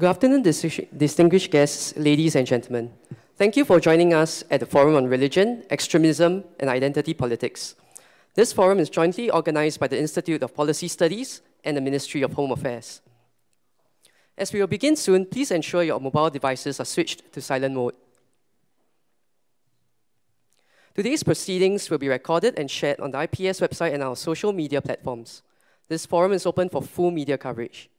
Good afternoon, distinguished guests, ladies and gentlemen. Thank you for joining us at the Forum on Religion, Extremism, and Identity Politics. This forum is jointly organized by the Institute of Policy Studies and the Ministry of Home Affairs. As we will begin soon, please ensure your mobile devices are switched to silent mode. Today's proceedings will be recorded and shared on the IPS website and our social media platforms. This forum is open for full media coverage.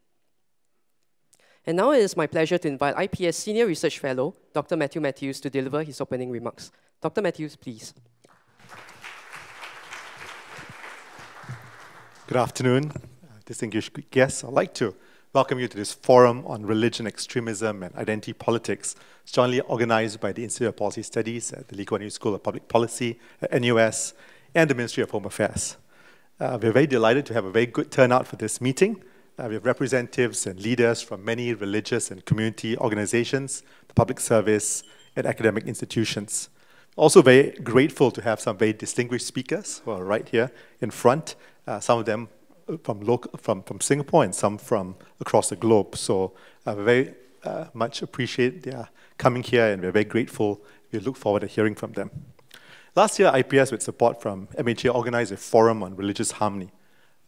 And now it is my pleasure to invite IPS Senior Research Fellow, Dr. Matthew Matthews, to deliver his opening remarks. Dr. Matthews, please. Good afternoon, distinguished guests. I'd like to welcome you to this Forum on Religion, Extremism, and Identity Politics. It's jointly organized by the Institute of Policy Studies at the Lee Kuan Yew School of Public Policy at NUS and the Ministry of Home Affairs. We're very delighted to have a very good turnout for this meeting. We have representatives and leaders from many religious and community organizations, the public service, and academic institutions. Also very grateful to have some very distinguished speakers who are right here in front, some of them from Singapore and some from across the globe. So we very much appreciate their coming here, and we're very grateful. We look forward to hearing from them. Last year, IPS, with support from MHA, organized a forum on religious harmony.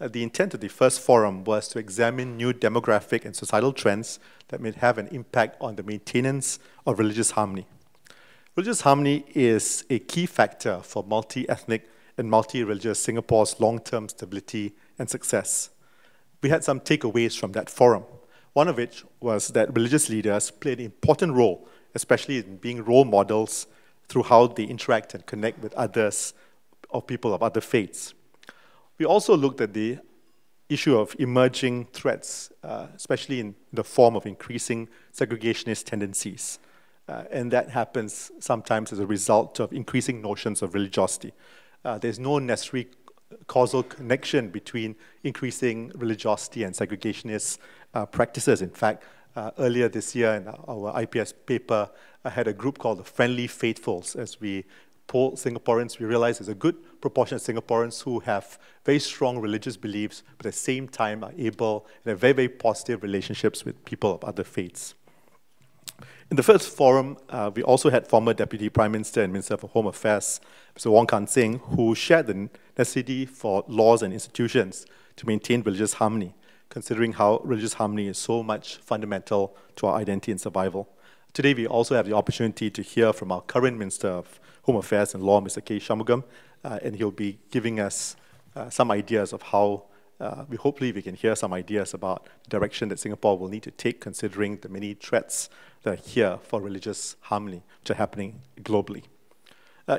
The intent of the first forum was to examine new demographic and societal trends that may have an impact on the maintenance of religious harmony. Religious harmony is a key factor for multi-ethnic and multi-religious Singapore's long-term stability and success. We had some takeaways from that forum, one of which was that religious leaders play an important role, especially in being role models through how they interact and connect with others or people of other faiths. We also looked at the issue of emerging threats, especially in the form of increasing segregationist tendencies. And that happens sometimes as a result of increasing notions of religiosity. There's no necessary causal connection between increasing religiosity and segregationist practices. In fact, earlier this year in our IPS paper, I had a group called the Friendly Faithfuls. As we poll Singaporeans, we realize there's a good proportion of Singaporeans who have very strong religious beliefs, but at the same time are able and have very, very positive relationships with people of other faiths. In the first forum, we also had former Deputy Prime Minister and Minister for Home Affairs, Mr. Wong Kan Seng, who shared the necessity for laws and institutions to maintain religious harmony, considering how religious harmony is so much fundamental to our identity and survival. Today, we also have the opportunity to hear from our current Minister of Home Affairs and Law, Mr. K. Shanmugam, and he'll be giving us some ideas of how hopefully we can hear some ideas about the direction that Singapore will need to take, considering the many threats that are here for religious harmony, which are happening globally.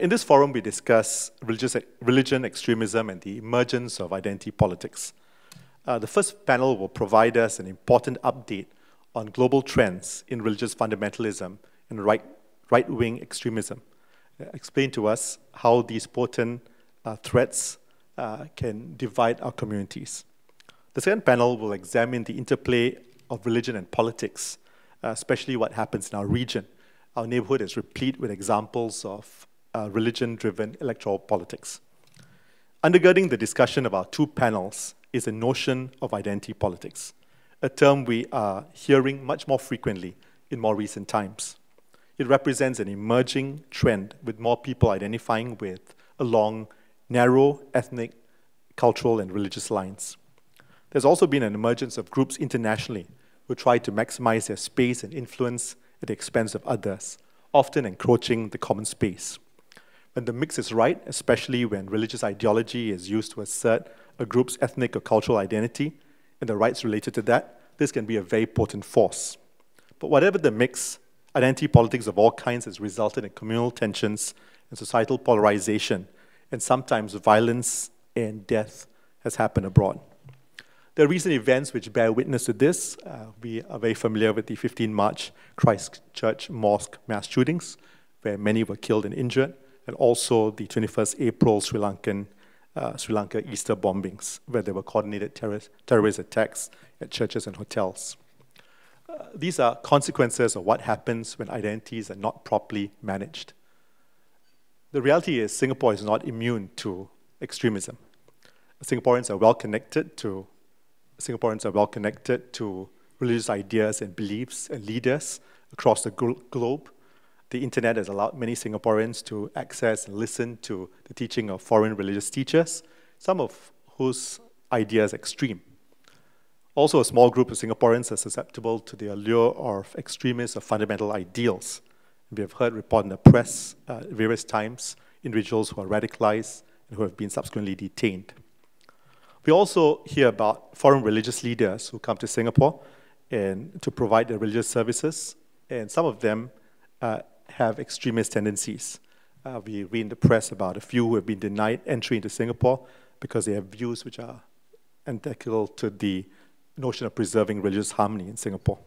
In this forum, we discuss religion, extremism, and the emergence of identity politics. The first panel will provide us an important update on global trends in religious fundamentalism and right-wing extremism. Explain to us how these potent threats can divide our communities. The second panel will examine the interplay of religion and politics, especially what happens in our region. Our neighborhood is replete with examples of religion-driven electoral politics. Undergirding the discussion of our two panels is a notion of identity politics, a term we are hearing much more frequently in more recent times. It represents an emerging trend with more people identifying with along narrow ethnic, cultural, and religious lines. There's also been an emergence of groups internationally who try to maximize their space and influence at the expense of others, often encroaching the common space. When the mix is right, especially when religious ideology is used to assert a group's ethnic or cultural identity and the rights related to that, this can be a very potent force. But whatever the mix, identity politics of all kinds has resulted in communal tensions and societal polarization, and sometimes violence and death has happened abroad. There are recent events which bear witness to this. We are very familiar with the 15 March Christchurch mosque mass shootings, where many were killed and injured, and also the 21st April Sri Lanka Easter bombings, where there were coordinated terrorist attacks at churches and hotels. These are consequences of what happens when identities are not properly managed. The reality is Singapore is not immune to extremism. Singaporeans are well connected to religious ideas and beliefs and leaders across the globe. The internet has allowed many Singaporeans to access and listen to the teaching of foreign religious teachers, some of whose ideas are extreme. Also, a small group of Singaporeans are susceptible to the allure of extremists of fundamental ideals. We have heard reported in the press various times individuals who are radicalized and who have been subsequently detained. We also hear about foreign religious leaders who come to Singapore and to provide their religious services, and some of them have extremist tendencies. We read in the press about a few who have been denied entry into Singapore because they have views which are antithetical to the notion of preserving religious harmony in Singapore.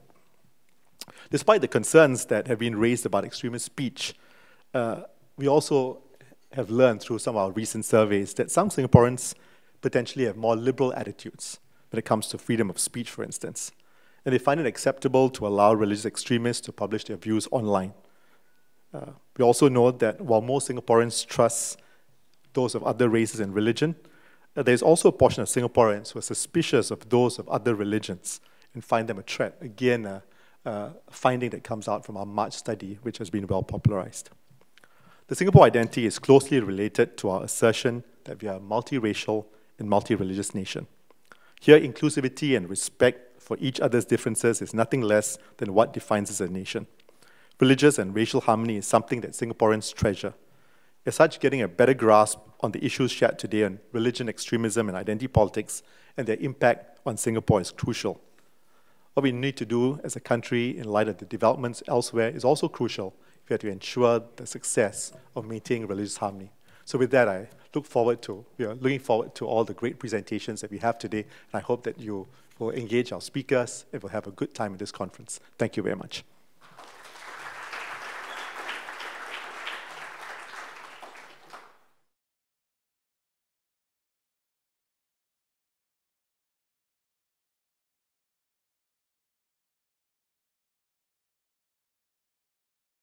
Despite the concerns that have been raised about extremist speech, we also have learned through some of our recent surveys that some Singaporeans potentially have more liberal attitudes when it comes to freedom of speech, for instance. And they find it acceptable to allow religious extremists to publish their views online. We also know that while most Singaporeans trust those of other races and religion, there's also a portion of Singaporeans who are suspicious of those of other religions and find them a threat. Again, a finding that comes out from our March study, which has been well popularized. The Singapore identity is closely related to our assertion that we are a multiracial and multi-religious nation. Here, inclusivity and respect for each other's differences is nothing less than what defines us as a nation. Religious and racial harmony is something that Singaporeans treasure. As such, getting a better grasp on the issues shared today on religion, extremism, and identity politics and their impact on Singapore is crucial. What we need to do as a country in light of the developments elsewhere is also crucial if we are to ensure the success of maintaining religious harmony. So with that, we are looking forward to all the great presentations that we have today, and I hope that you will engage our speakers and we'll have a good time at this conference. Thank you very much.